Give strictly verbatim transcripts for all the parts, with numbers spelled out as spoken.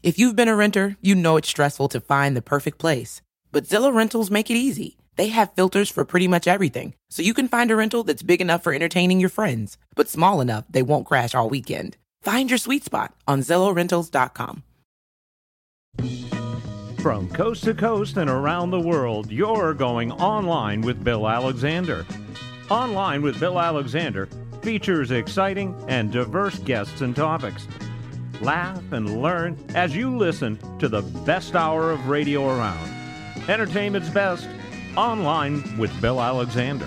If you've been a renter, you know it's stressful to find the perfect place. But Zillow Rentals make it easy. They have filters for pretty much everything, so you can find a rental that's big enough for entertaining your friends, but small enough they won't crash all weekend. Find your sweet spot on Zillow Rentals dot com. From coast to coast and around the world, you're going online with Bill Alexander. Online with Bill Alexander features exciting and diverse guests and topics. Laugh and learn as you listen to the best hour of radio around. Entertainment's best. Online with Bill Alexander.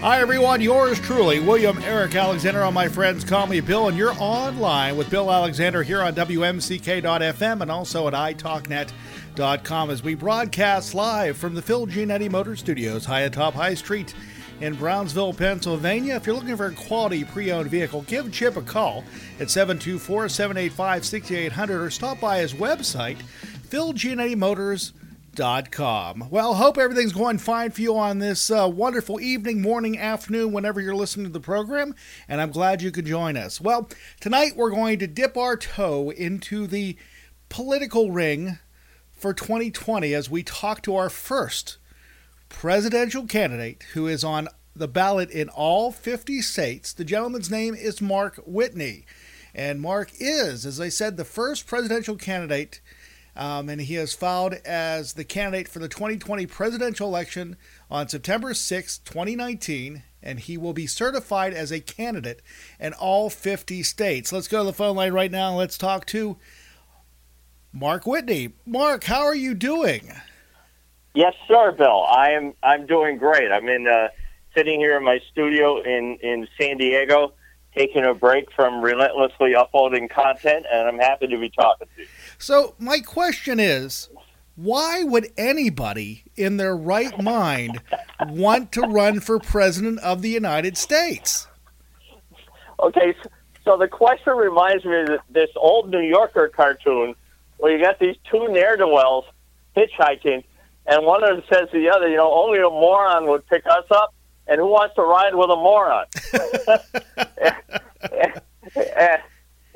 Hi, everyone. Yours truly, William Eric Alexander, on my friends Call Me Bill, and you're online with Bill Alexander here on W M C K dot F M and also at i talk net dot com as we broadcast live from the Phil Giannetti Motor Studios high atop High Street in Brownsville, Pennsylvania. If you're looking for a quality pre-owned vehicle, give Chip a call at seven two four, seven eight five, six eight zero zero or stop by his website, Phil Giannetti Motors dot com. Com. Well, hope everything's going fine for you on this uh, wonderful evening, morning, afternoon, whenever you're listening to the program, and I'm glad you could join us. Well, tonight we're going to dip our toe into the political ring for twenty twenty as we talk to our first presidential candidate who is on the ballot in all fifty states. The gentleman's name is Mark Whitney, and Mark is, as I said, the first presidential candidate. Um, and he is filed as the candidate for the twenty twenty presidential election on September sixth, twenty nineteen, and he will be certified as a candidate in all fifty states. Let's go to the phone line right now. Let's talk to Mark Whitney. Mark, how are you doing? Yes, sir, Bill. I am. I'm doing great. I'm in uh, sitting here in my studio in, in San Diego, taking a break from relentlessly uploading content, and I'm happy to be talking to you. So my question is, why would anybody in their right mind want to run for president of the United States? Okay, so the question reminds me of this old New Yorker cartoon where you got these two ne'er-do-wells hitchhiking, and one of them says to the other, you know, only a moron would pick us up, and who wants to ride with a moron? and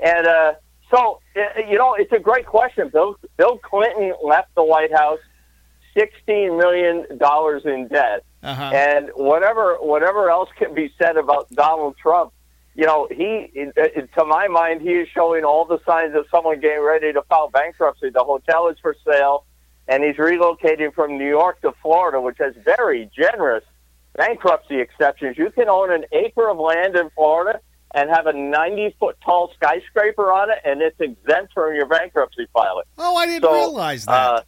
and uh, so, you know, it's a great question. Bill, Bill Clinton left the White House sixteen million dollars in debt. Uh-huh. And whatever whatever else can be said about Donald Trump, you know, he, in, in, to my mind, he is showing all the signs of someone getting ready to file bankruptcy. The hotel is for sale, and he's relocating from New York to Florida, which has very generous bankruptcy exceptions. You can own an acre of land in Florida and have a ninety-foot tall skyscraper on it, and it's exempt from your bankruptcy filing. Oh, I didn't so, realize that. Uh,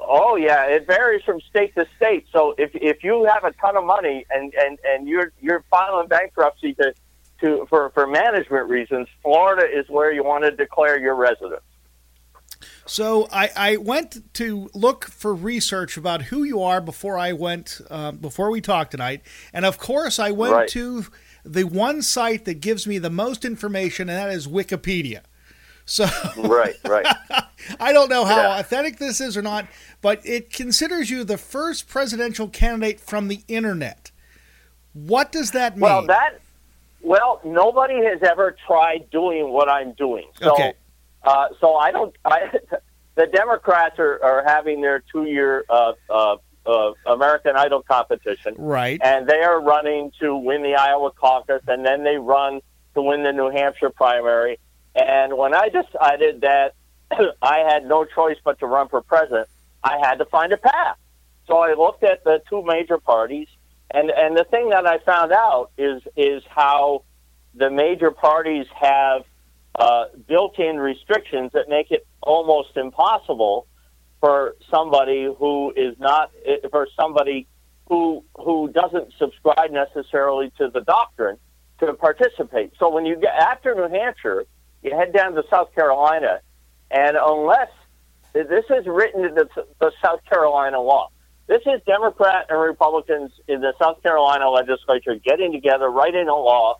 oh, yeah, it varies from state to state. So if if you have a ton of money and, and, and you're you're filing bankruptcy to to for, for management reasons, Florida is where you want to declare your residence. So I, I went to look for research about who you are before I went um, before we talked tonight, and of course I went right. to the one site that gives me the most information, and that is Wikipedia. So right, right. I don't know how yeah. authentic this is or not, but it considers you the first presidential candidate from the internet. What does that mean? Well, that well, nobody has ever tried doing what I'm doing. So. Okay. Uh, so I don't. I, the Democrats are, are having their two-year uh, uh, uh, American Idol competition, right? And they are running to win the Iowa caucus, and then they run to win the New Hampshire primary. And when I decided that I had no choice but to run for president, I had to find a path. So I looked at the two major parties, and, and the thing that I found out is is how the major parties have Uh, built-in restrictions that make it almost impossible for somebody who is not for somebody who who doesn't subscribe necessarily to the doctrine to participate. So when you get after New Hampshire, you head down to South Carolina, and unless This is written in the, the South Carolina law. This is Democrat and Republicans in the South Carolina legislature getting together, writing a law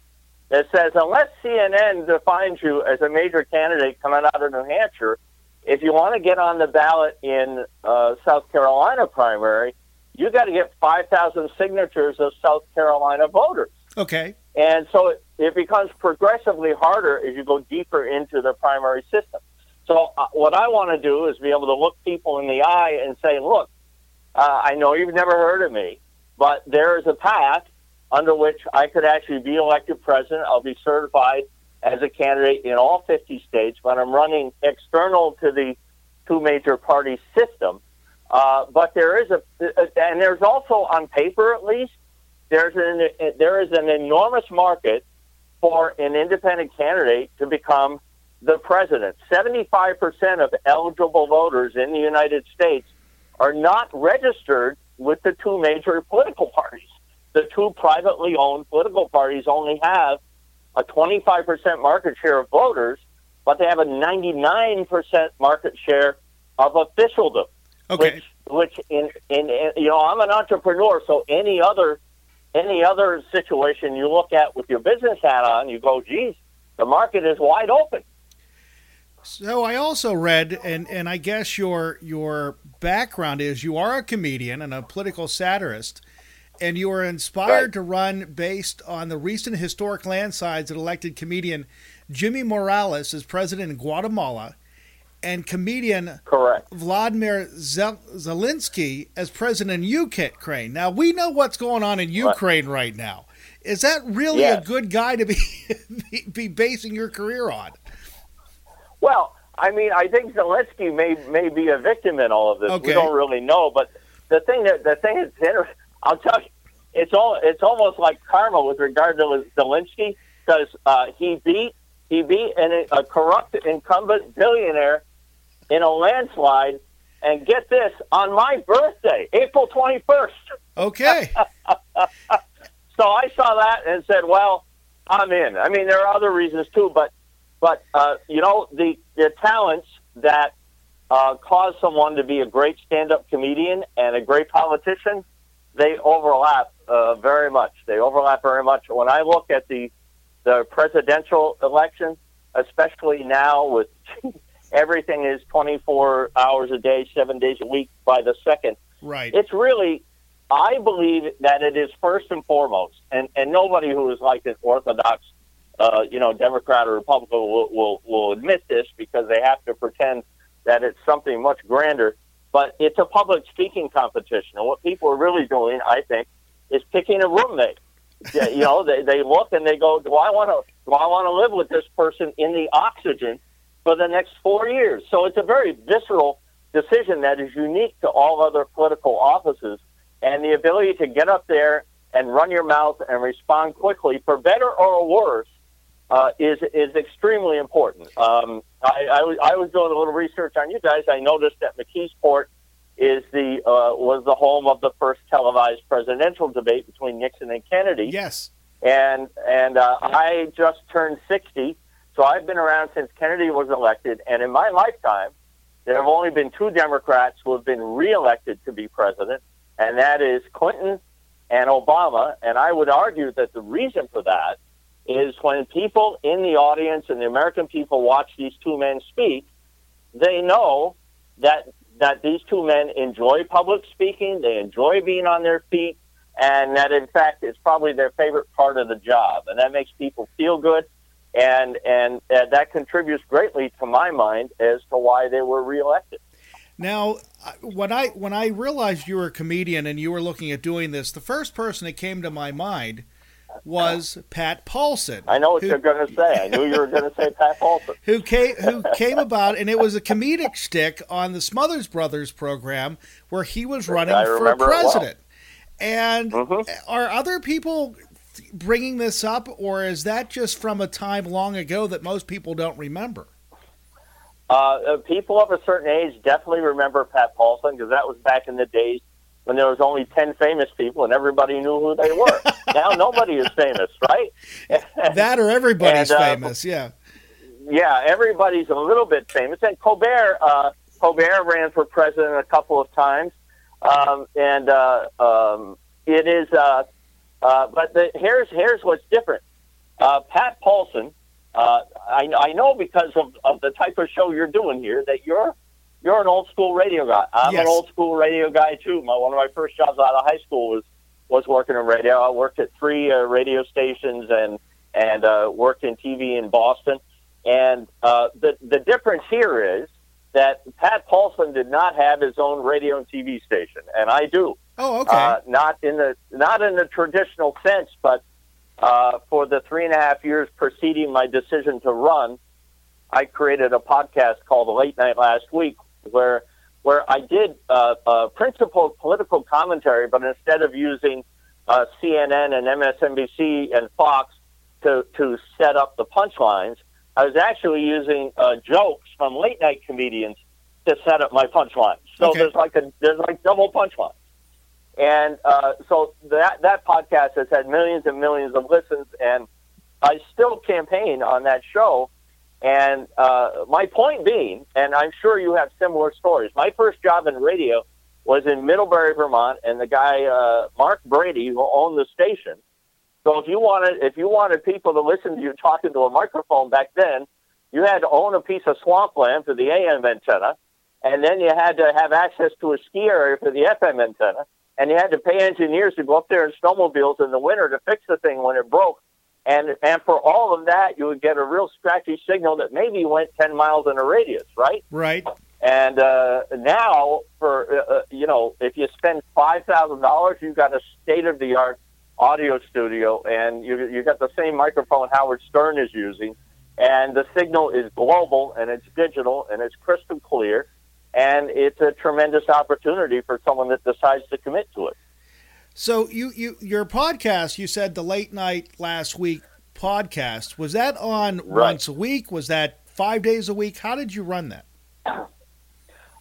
that says unless C N N defines you as a major candidate coming out of New Hampshire, if you want to get on the ballot in uh, South Carolina primary, you got to get five thousand signatures of South Carolina voters. Okay. And so it, it becomes progressively harder as you go deeper into the primary system. So uh, what I want to do is be able to look people in the eye and say, look, uh, I know you've never heard of me, but there is a path under which I could actually be elected president. I'll be certified as a candidate in all fifty states, but I'm running external to the two major party system. Uh, but there is a, and there's also, on paper at least, there's an there is an enormous market for an independent candidate to become the president. seventy-five percent of eligible voters in the United States are not registered with the two major political parties. The two privately owned political parties only have a twenty-five percent market share of voters, but they have a ninety-nine percent market share of officialdom. Okay. Which, which in, in, in, you know, I'm an entrepreneur, so any other any other situation you look at with your business hat on, you go, geez, the market is wide open. So I also read, and, and I guess your your background is you are a comedian and a political satirist, and you were inspired right. to run based on the recent historic landslides that elected comedian Jimmy Morales as president in Guatemala and comedian Correct. Vladimir Zel- Zelensky as president in Ukraine. Now, we know what's going on in Ukraine right, right now. Is that really yes. a good guy to be, be basing your career on? Well, I mean, I think Zelensky may, may be a victim in all of this. Okay. We don't really know, but the thing that the thing is interesting, I'll tell you, it's all, it's almost like karma with regard to Zelensky, because uh, he beat he beat an, a corrupt incumbent billionaire in a landslide, and get this, on my birthday, April twenty-first. Okay. So I saw that and said, well, I'm in. I mean, there are other reasons too, but but uh, you know, the the talents that uh, cause someone to be a great stand-up comedian and a great politician, they overlap uh, very much. They overlap very much. When I look at the the presidential election, especially now with everything is twenty-four hours a day, seven days a week by the second. Right. It's really, I believe that it is first and foremost, and, and nobody who is like an orthodox, uh, you know, Democrat or Republican will, will, will admit this because they have to pretend that it's something much grander. But it's a public speaking competition. And what people are really doing, I think, is picking a roommate. You know, they, they look and they go, do I want to do I want to live with this person in the oxygen for the next four years? So it's a very visceral decision that is unique to all other political offices. And the ability to get up there and run your mouth and respond quickly, for better or worse, uh, is is extremely important. Um, I, I, was, I was doing a little research on you guys. I noticed that McKeesport is the uh, was the home of the first televised presidential debate between Nixon and Kennedy. Yes, and and uh, I just turned sixty, so I've been around since Kennedy was elected. And in my lifetime, there have only been two Democrats who have been reelected to be president, and that is Clinton and Obama. And I would argue that the reason for that is when people in the audience and the American people watch these two men speak, they know that that these two men enjoy public speaking, they enjoy being on their feet, and that, in fact, it's probably their favorite part of the job. And that makes people feel good, and, and uh, that contributes greatly, to my mind, as to why they were reelected. Now, when I, when I realized you were a comedian and you were looking at doing this, the first person that came to my mind was Pat Paulson. I know what who, you're going to say. I knew you were going to say Pat Paulson. Who came who came about, and it was a comedic shtick on the Smothers Brothers program where he was running for president. Well. And mm-hmm. are other people bringing this up, or is that just from a time long ago that most people don't remember? Uh, people of a certain age definitely remember Pat Paulson, because that was back in the days when there was only ten famous people and everybody knew who they were. Now nobody is famous, right? That or everybody's and, uh, famous, yeah. Yeah, everybody's a little bit famous. And Colbert, uh, Colbert ran for president a couple of times, um, and uh, um, it is. Uh, uh, but the, here's here's what's different. Uh, Pat Paulson, uh, I, I know because of, of the type of show you're doing here that you're you're an old school radio guy. I'm yes. an old school radio guy too. My one of my first jobs out of high school was was working in radio. I worked at three uh, radio stations and and uh, worked in T V in Boston. And uh, the the difference here is that Pat Paulson did not have his own radio and T V station, and I do. Oh, okay. Uh, not in the not in the traditional sense, but uh, for the three and a half years preceding my decision to run, I created a podcast called Late Night Last Week, where where I did uh, uh, principled political commentary, but instead of using uh, C N N and M S N B C and Fox to to set up the punchlines, I was actually using uh, jokes from late night comedians to set up my punchline. So okay. there's like a there's like double punchline, and uh, so that that podcast has had millions and millions of listens, and I still campaign on that show. And uh, my point being, and I'm sure you have similar stories. My first job in radio was in Middlebury, Vermont, and the guy uh, Mark Brady, who owned the station. So if you wanted, if you wanted people to listen to you talking to a microphone back then, you had to own a piece of swampland for the A M antenna, and then you had to have access to a ski area for the F M antenna, and you had to pay engineers to go up there in snowmobiles in the winter to fix the thing when it broke. And and for all of that, you would get a real scratchy signal that maybe went ten miles in a radius, right? Right. And uh, now, for uh, you know, if you spend five thousand dollars, you've got a state-of-the-art audio studio, and you you got the same microphone Howard Stern is using, and the signal is global, and it's digital, and it's crystal clear, and it's a tremendous opportunity for someone that decides to commit to it. So you, you your podcast, you said the Late Night Last Week podcast, was that on right. once a week? Was that five days a week? How did you run that?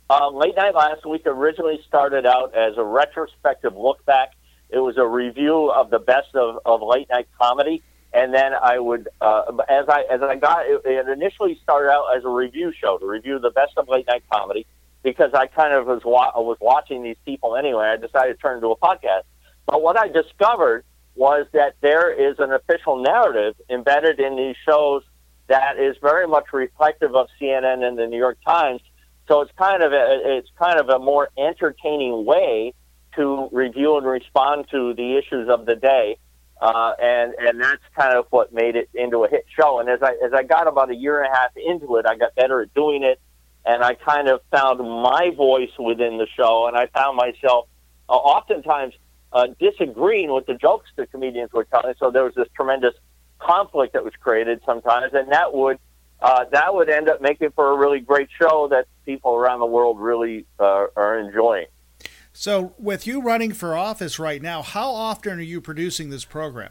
Um, Late Night Last Week originally started out as a retrospective look back. It was a review of the best of, of late night comedy, and then I would, uh, as I as I got, it, it initially started out as a review show to review the best of late night comedy, because I kind of was wa- was watching these people anyway. I decided to turn it into a podcast. But what I discovered was that there is an official narrative embedded in these shows that is very much reflective of C N N and the New York Times. So it's kind of a, it's kind of a more entertaining way to review and respond to the issues of the day, uh, and and that's kind of what made it into a hit show. And as I as I got about a year and a half into it, I got better at doing it, and I kind of found my voice within the show, and I found myself uh, oftentimes uh, disagreeing with the jokes the comedians were telling. So there was this tremendous conflict that was created sometimes, and that would uh, that would end up making for a really great show that people around the world really uh, are enjoying. So with you running for office right now, how often are you producing this program?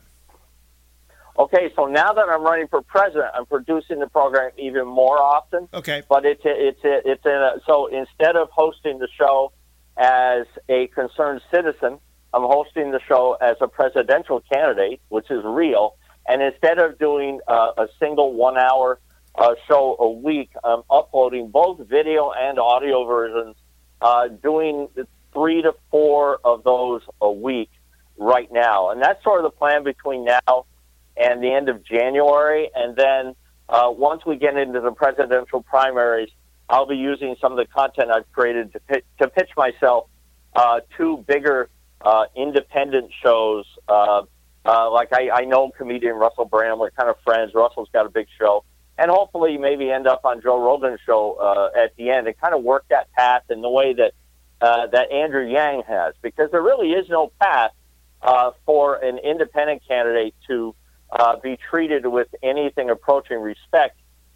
Okay, so now that I'm running for president, I'm producing the program even more often. Okay. But it's a, it's a, it's in a, so instead of hosting the show as a concerned citizen, I'm hosting the show as a presidential candidate, which is real. And instead of doing uh, a single one-hour uh, show a week, I'm uploading both video and audio versions, uh, doing three to four of those a week right now. And that's sort of the plan between now and the end of January. And then uh, once we get into the presidential primaries, I'll be using some of the content I've created to pitch, to pitch myself uh, to bigger uh, independent shows. Uh, uh, like I, I know comedian Russell Brand, we're kind of friends. Russell's got a big show. And hopefully maybe end up on Joe Rogan's show uh, at the end and kind of work that path in the way that Uh, that Andrew Yang has, because there really is no path uh, for an independent candidate to uh, be treated with anything approaching respect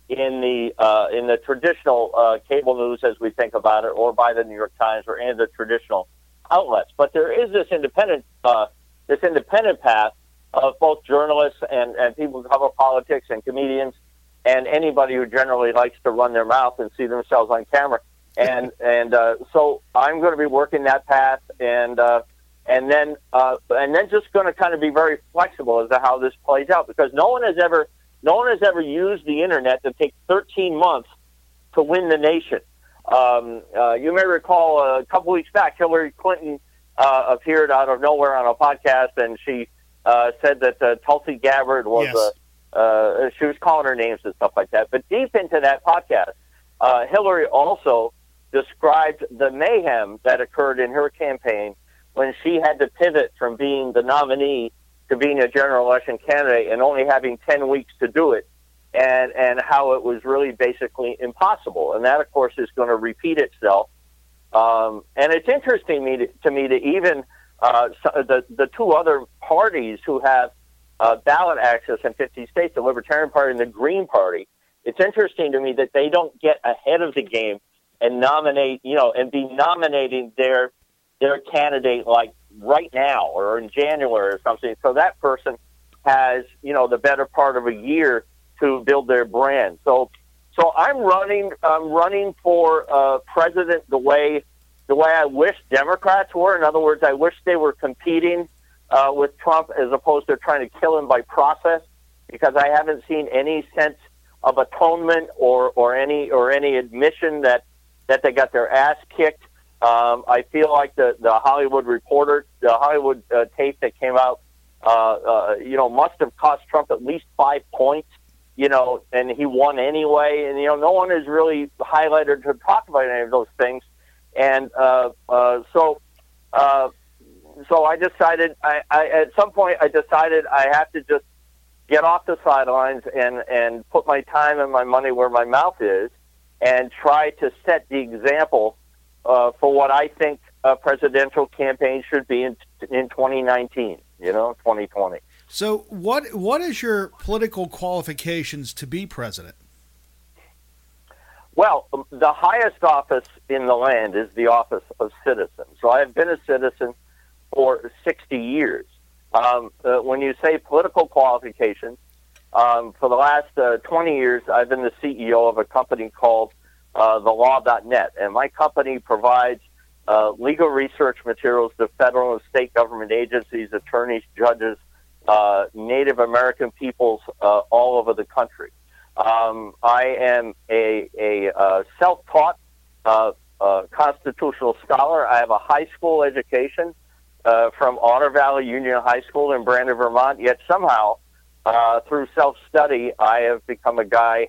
in the uh, in the traditional uh, cable news as we think about it, or by the New York Times, or any of the traditional outlets. But there is this independent uh, this independent path of both journalists and, and people who cover politics and comedians and anybody who generally likes to run their mouth and see themselves on camera. And and uh, so I'm going to be working that path, and uh, and then uh, and then just going to kind of be very flexible as to how this plays out, because no one has ever no one has ever used the internet to take thirteen months to win the nation. Um, uh, you may recall a couple weeks back, Hillary Clinton uh, appeared out of nowhere on a podcast, and she uh, said that uh, Tulsi Gabbard was yes. a Uh, she was calling her names and stuff like that. But deep into that podcast, uh, Hillary also described the mayhem that occurred in her campaign when she had to pivot from being the nominee to being a general election candidate and only having ten weeks to do it, and, and how it was really basically impossible. And that, of course, is going to repeat itself. Um, and it's interesting me to, to me to even uh, the, the two other parties who have Uh, ballot access in fifty states, the Libertarian Party and the Green Party. It's interesting to me that they don't get ahead of the game and nominate, you know, and be nominating their their candidate like right now or in January or something. So that person has, you know, the better part of a year to build their brand. So, so I'm running, I'm running for uh, president the way the way I wish Democrats were. In other words, I wish they were competing Uh, with Trump, as opposed to trying to kill him by process, because I haven't seen any sense of atonement or, or any or any admission that, that they got their ass kicked. Um, I feel like the, the Hollywood Reporter, the Hollywood uh, tape that came out, uh, uh, you know, must have cost Trump at least five points, you know, and he won anyway. And, you know, no one has really highlighted to talk about any of those things. And uh, uh, so... Uh, So I decided, I, I, at some point, I decided I have to just get off the sidelines and, and put my time and my money where my mouth is and try to set the example uh, for what I think a presidential campaign should be in in twenty nineteen, you know, twenty twenty. So what what is your political qualifications to be president? Well, the highest office in the land is the office of citizen. So I have been a citizen for sixty years. Um, uh, when you say political qualifications, um, for the last uh, twenty years, I've been the C E O of a company called uh, the law dot net, and my company provides uh, legal research materials to federal and state government agencies, attorneys, judges, uh, Native American peoples uh, all over the country. Um, I am a, a uh, self-taught uh, uh, constitutional scholar. I have a high school education Uh, from Honor Valley Union High School in Brandon, Vermont, yet somehow, uh, through self-study, I have become a guy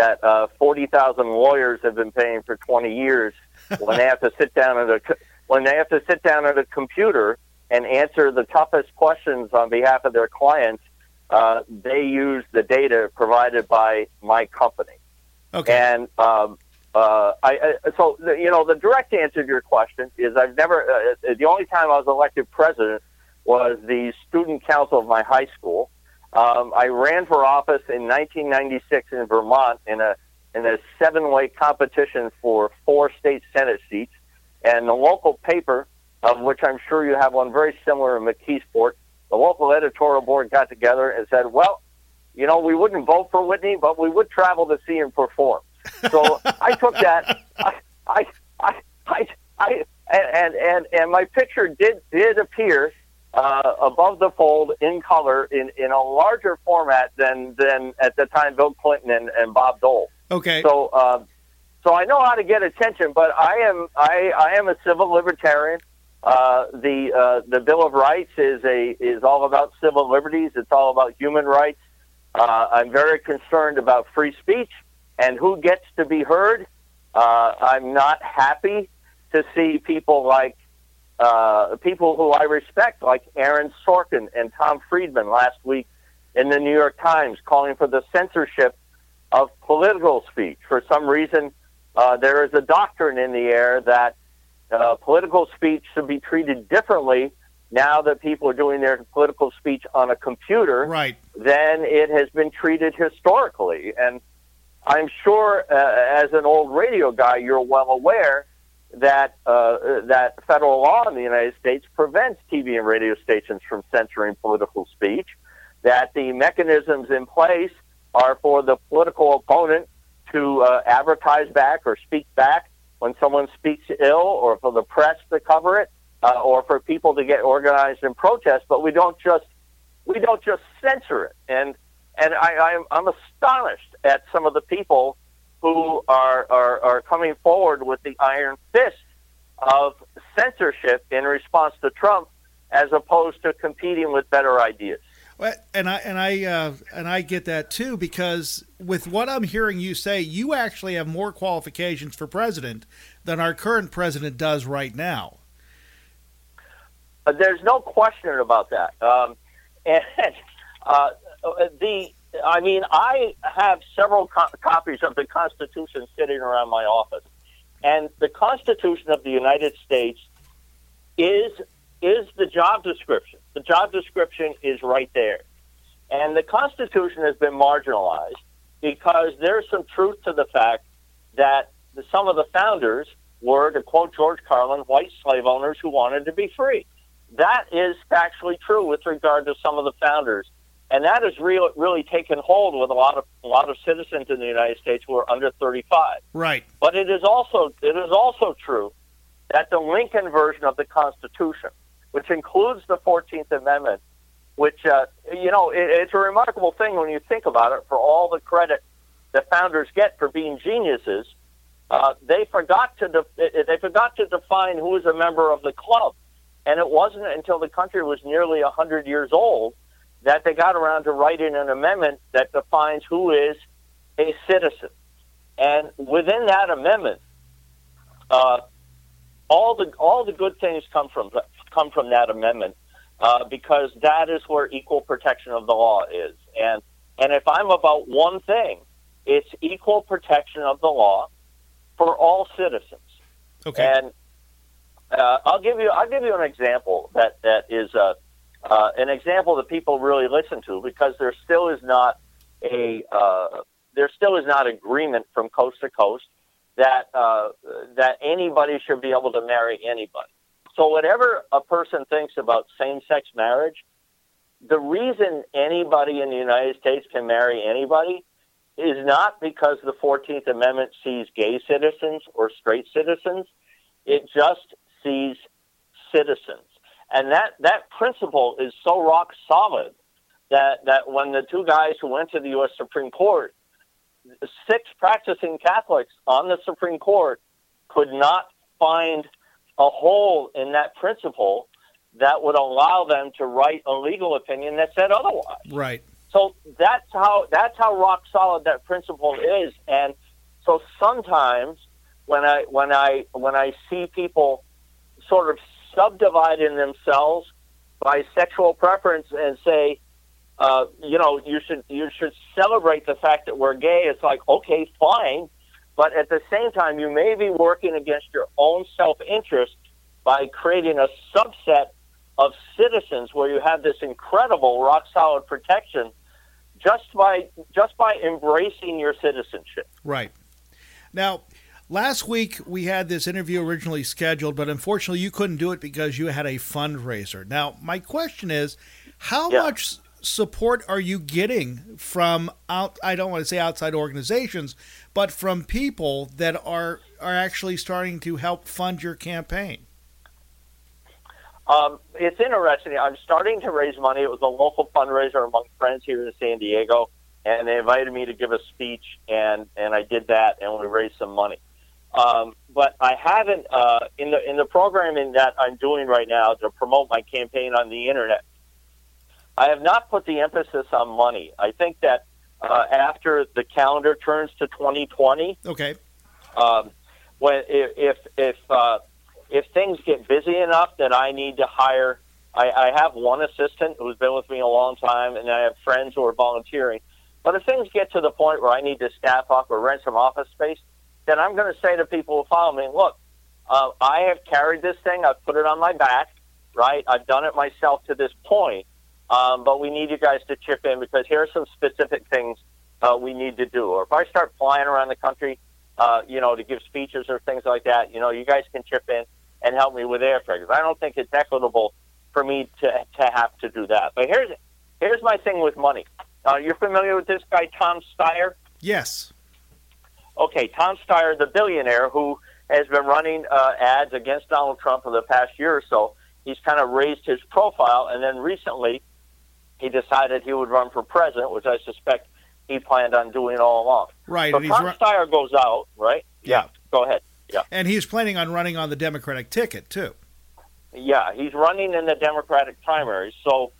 that uh, forty thousand lawyers have been paying for twenty years when they have to sit down at a when they have to sit down at a computer and answer the toughest questions on behalf of their clients. Uh, they use the data provided by my company. Okay. And um, Uh, I, I, so, the, you know, the direct answer to your question is I've never, uh, the only time I was elected president was the student council of my high school. Um, I ran for office in nineteen ninety-six in Vermont in a in a seven-way competition for four state Senate seats. And the local paper, of which I'm sure you have one very similar in McKeesport, the local editorial board got together and said, well, you know, we wouldn't vote for Whitney, but we would travel to see him perform. So I took that, I, I, I, I, I and, and and my picture did did appear uh, above the fold in color in, in a larger format than, than at the time Bill Clinton and, and Bob Dole. Okay. So uh, so I know how to get attention, but I am I, I am a civil libertarian. Uh, the uh, the Bill of Rights is a is all about civil liberties. It's all about human rights. Uh, I'm very concerned about free speech and who gets to be heard. Uh, I'm not happy to see people like uh, people who I respect, like Aaron Sorkin and Tom Friedman last week in the New York Times, calling for the censorship of political speech. For some reason, uh, there is a doctrine in the air that uh, political speech should be treated differently now that people are doing their political speech on a computer right. than it has been treated historically. And I'm sure, uh, as an old radio guy, you're well aware that uh, that federal law in the United States prevents T V and radio stations from censoring political speech, that the mechanisms in place are for the political opponent to uh, advertise back or speak back when someone speaks ill, or for the press to cover it, uh, or for people to get organized in protest. But we don't just we don't just censor it. And And I, I'm, I'm astonished at some of the people who are, are, are coming forward with the iron fist of censorship in response to Trump, as opposed to competing with better ideas. Well, and I and I uh, and I get that too, because with what I'm hearing you say, you actually have more qualifications for president than our current president does right now. Uh, there's no question about that. Um, and uh, the I mean, I have several co- copies of the Constitution sitting around my office, and the Constitution of the United States is. is the job description. The job description is right there. And the Constitution has been marginalized because there's some truth to the fact that the, some of the founders were, to quote George Carlin, white slave owners who wanted to be free. That is factually true with regard to some of the founders. And that has real, really taken hold with a lot of a lot of citizens in the United States who are under thirty-five. Right. But it is also it is also true that the Lincoln version of the Constitution, which includes the fourteenth Amendment, which, uh, you know, it, it's a remarkable thing when you think about it, for all the credit the founders get for being geniuses, uh, they forgot to de- they forgot to define who was a member of the club. And it wasn't until the country was nearly one hundred years old that they got around to writing an amendment that defines who is a citizen. And within that amendment, uh, all the all the good things come from that. come from that amendment, uh, because that is where equal protection of the law is. And and if I'm about one thing, it's equal protection of the law for all citizens. Okay. And uh, I'll give you I'll give you an example that that is uh, uh, an example that people really listen to, because there still is not a uh, there still is not agreement from coast to coast that uh, that anybody should be able to marry anybody. So whatever a person thinks about same-sex marriage, the reason anybody in the United States can marry anybody is not because the fourteenth Amendment sees gay citizens or straight citizens. It just sees citizens. And that, that principle is so rock solid that, that when the two guys who went to the U S Supreme Court, six practicing Catholics on the Supreme Court could not find a hole in that principle that would allow them to write a legal opinion that said otherwise. Right. So that's how that's how rock solid that principle is. And so sometimes when I when I when I see people sort of subdividing themselves by sexual preference and say, uh, you know, you should you should celebrate the fact that we're gay. It's like, okay, fine. But at the same time, you may be working against your own self-interest by creating a subset of citizens where you have this incredible rock-solid protection just by just by embracing your citizenship. Right. Now, last week we had this interview originally scheduled, but unfortunately you couldn't do it because you had a fundraiser. Now, my question is, how yeah. much support are you getting from out I don't want to say outside organizations, but from people that are are actually starting to help fund your campaign? Um, it's interesting. I'm starting to raise money. It was a local fundraiser among friends here in San Diego, and they invited me to give a speech, and, and I did that, and we raised some money. Um, but I haven't uh, in the in the programming that I'm doing right now to promote my campaign on the internet, I have not put the emphasis on money. I think that uh, after the calendar turns to twenty twenty, okay, um, when if if uh, if things get busy enough that I need to hire, I, I have one assistant who's been with me a long time, and I have friends who are volunteering. But if things get to the point where I need to staff up or rent some office space, then I'm going to say to people who follow me, look, uh, I have carried this thing. I've put it on my back, right? I've done it myself to this point. Um, but we need you guys to chip in, because here are some specific things uh, we need to do. Or if I start flying around the country, uh, you know, to give speeches or things like that, you know, you guys can chip in and help me with airfare, because I don't think it's equitable for me to to have to do that. But here's here's my thing with money. Uh, you're familiar with this guy, Tom Steyer? Yes. Okay, Tom Steyer, the billionaire who has been running uh, ads against Donald Trump for the past year or so. He's kind of raised his profile, and then recently he decided he would run for president, which I suspect he planned on doing all along. Right. So Tom run- Steyer goes out, right? Yeah. yeah. Go ahead. Yeah. And he's planning on running on the Democratic ticket, too. Yeah, he's running in the Democratic primaries. So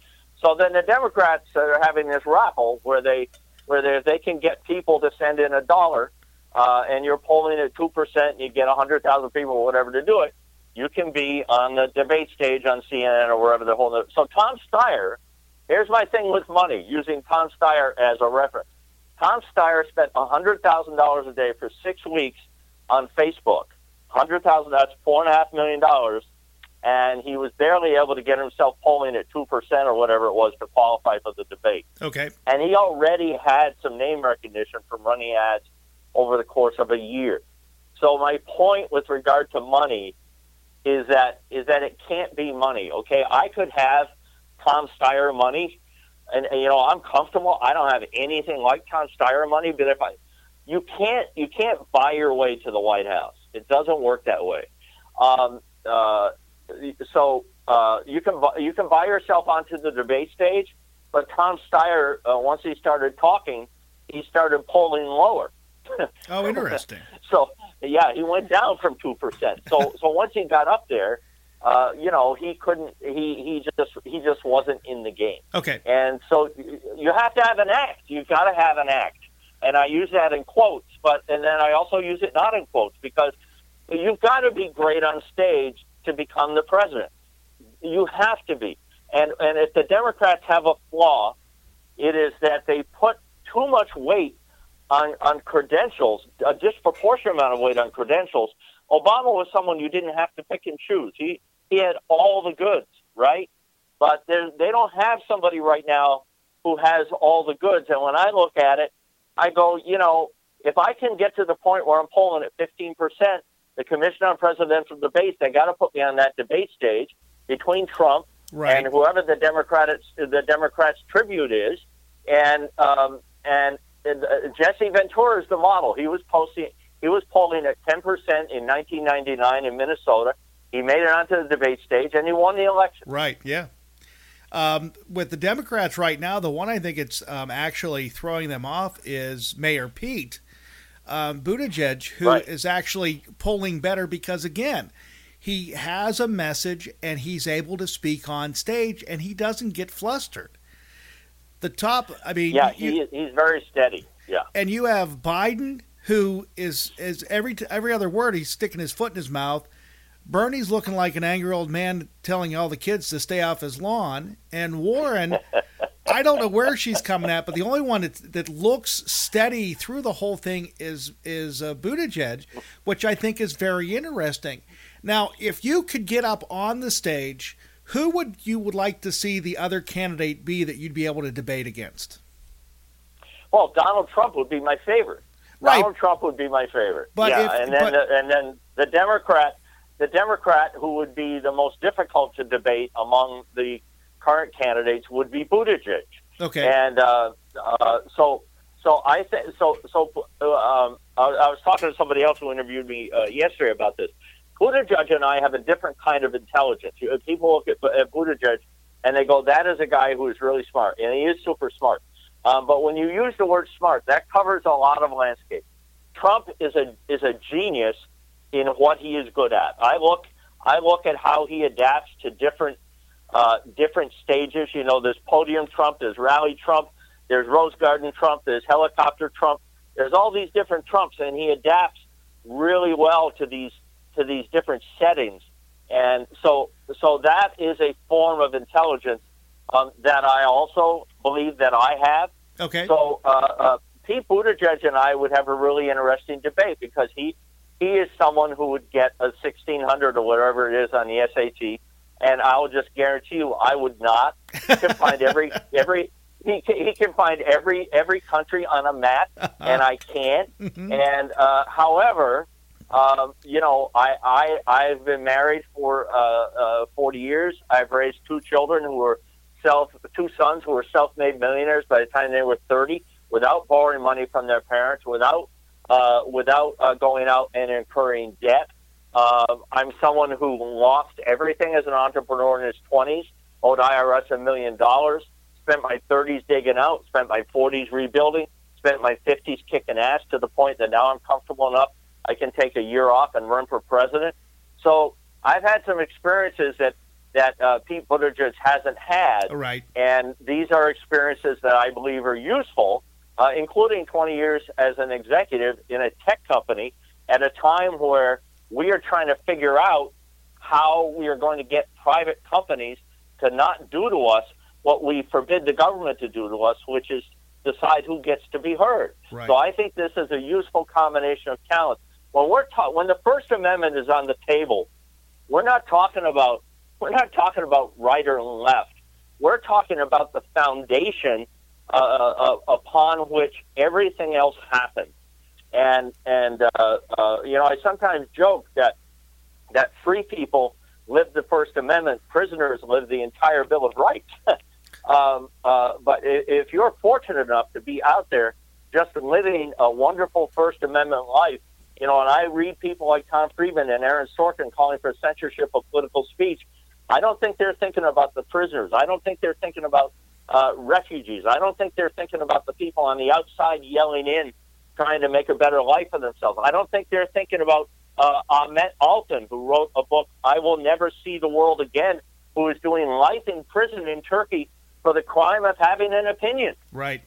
so then the Democrats are having this raffle where they where they, they can get people to send in a dollar, uh, and you're polling at two percent, and you get one hundred thousand people or whatever to do it, you can be on the debate stage on C N N or wherever they're holding it. So Tom Steyer, here's my thing with money, using Tom Steyer as a reference. Tom Steyer spent one hundred thousand dollars a day for six weeks on Facebook. one hundred thousand dollars, that's four point five million dollars, and he was barely able to get himself polling at two percent or whatever it was to qualify for the debate. Okay. And he already had some name recognition from running ads over the course of a year. So my point with regard to money is that is that it can't be money, okay? I could have Tom Steyer money, and, and you know, I'm comfortable. I don't have anything like Tom Steyer money, but if I, you can't you can't buy your way to the White House. It doesn't work that way. Um, uh, so uh, you can you can buy yourself onto the debate stage, but Tom Steyer, uh, once he started talking, he started polling lower. Oh, interesting. So yeah, he went down from two percent. So so once he got up there, uh, you know, he couldn't. He he just he just wasn't in the game. Okay. And so you have to have an act. You've got to have an act. And I use that in quotes, but and then I also use it not in quotes because you've got to be great on stage to become the president. You have to be. And and if the Democrats have a flaw, it is that they put too much weight on, on credentials, a disproportionate amount of weight on credentials. Obama was someone you didn't have to pick and choose. He he had all the goods, right? But they don't have somebody right now who has all the goods. And when I look at it, I go, you know, if I can get to the point where I'm polling at fifteen percent, the Commission on Presidential Debates, they got to put me on that debate stage between Trump right. and whoever the Democrats the Democrats tribute is, and um, and uh, Jesse Ventura is the model. He was posting, he was polling at ten percent in nineteen ninety-nine in Minnesota. He made it onto the debate stage and he won the election. Right. Yeah. Um, with the Democrats right now, the one I think it's um, actually throwing them off is Mayor Pete um, Buttigieg, who right. is actually polling better because, again, he has a message and he's able to speak on stage and he doesn't get flustered. The top, I mean, yeah, he you, is, he's very steady. Yeah, and you have Biden, who is is every every other word he's sticking his foot in his mouth. Bernie's looking like an angry old man telling all the kids to stay off his lawn. And Warren, I don't know where she's coming at, but the only one that, that looks steady through the whole thing is is uh, Buttigieg, which I think is very interesting. Now, if you could get up on the stage, who would you would like to see the other candidate be that you'd be able to debate against? Well, Donald Trump would be my favorite. Right. Donald Trump would be my favorite. But yeah, if, and then but, the, and then the Democrat. The Democrat who would be the most difficult to debate among the current candidates would be Buttigieg. Okay. And uh, uh, so, so I think so. So um, I, I was talking to somebody else who interviewed me uh, yesterday about this. Buttigieg and I have a different kind of intelligence. People look at, at Buttigieg and they go, "That is a guy who is really smart," and he is super smart. Um, but when you use the word "smart," that covers a lot of landscape. Trump is a is a genius in what he is good at. I look I look at how he adapts to different uh, different stages. You know, there's podium Trump, there's rally Trump, there's Rose Garden Trump, there's helicopter Trump. There's all these different Trumps, and he adapts really well to these to these different settings. And so so that is a form of intelligence um, that I also believe that I have. Okay. So uh, uh, Pete Buttigieg and I would have a really interesting debate because he He is someone who would get a sixteen hundred or whatever it is on the S A T, and I'll just guarantee you, I would not. He can find every every he can, he can find every every country on a map, and I can't. Mm-hmm. And uh, however, um, you know, I I I've been married for uh, uh, forty years. I've raised two children who were self two sons who were self-made millionaires by the time they were thirty, without borrowing money from their parents, without. Uh, without uh, going out and incurring debt. Uh, I'm someone who lost everything as an entrepreneur in his twenties, owed I R S a million dollars, spent my thirties digging out, spent my forties rebuilding, spent my fifties kicking ass to the point that now I'm comfortable enough I can take a year off and run for president. So I've had some experiences that, that uh, Pete Buttigieg hasn't had. All right. And these are experiences that I believe are useful, uh, including twenty years as an executive in a tech company at a time where we are trying to figure out how we are going to get private companies to not do to us what we forbid the government to do to us, which is decide who gets to be heard. Right. So I think this is a useful combination of talent. When we're ta- when the First Amendment is on the table, we're not talking about we're not talking about right or left. We're talking about the foundation uh, uh, upon which everything else happens. And and uh, uh, you know, I sometimes joke that that free people live the First Amendment, prisoners live the entire Bill of Rights. Um, uh, but if you're fortunate enough to be out there just living a wonderful First Amendment life, you know, and I read people like Tom Friedman and Aaron Sorkin calling for censorship of political speech, I don't think they're thinking about the prisoners. I don't think they're thinking about uh, refugees. I don't think they're thinking about the people on the outside yelling in, trying to make a better life for themselves. I don't think they're thinking about uh, Ahmet Altan, who wrote a book, I Will Never See the World Again, who is doing life in prison in Turkey for the crime of having an opinion. Right.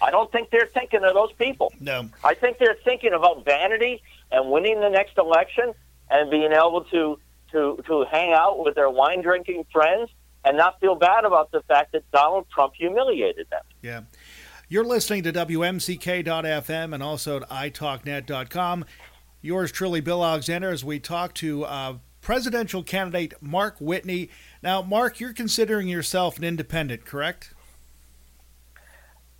I don't think they're thinking of those people. No. I think they're thinking about vanity and winning the next election and being able to, to, to hang out with their wine-drinking friends and not feel bad about the fact that Donald Trump humiliated them. Yeah. You're listening to W M C K dot F M and also at i talk net dot com. Yours truly, Bill Alexander, as we talk to uh, presidential candidate Mark Whitney. Now, Mark, you're considering yourself an independent, correct?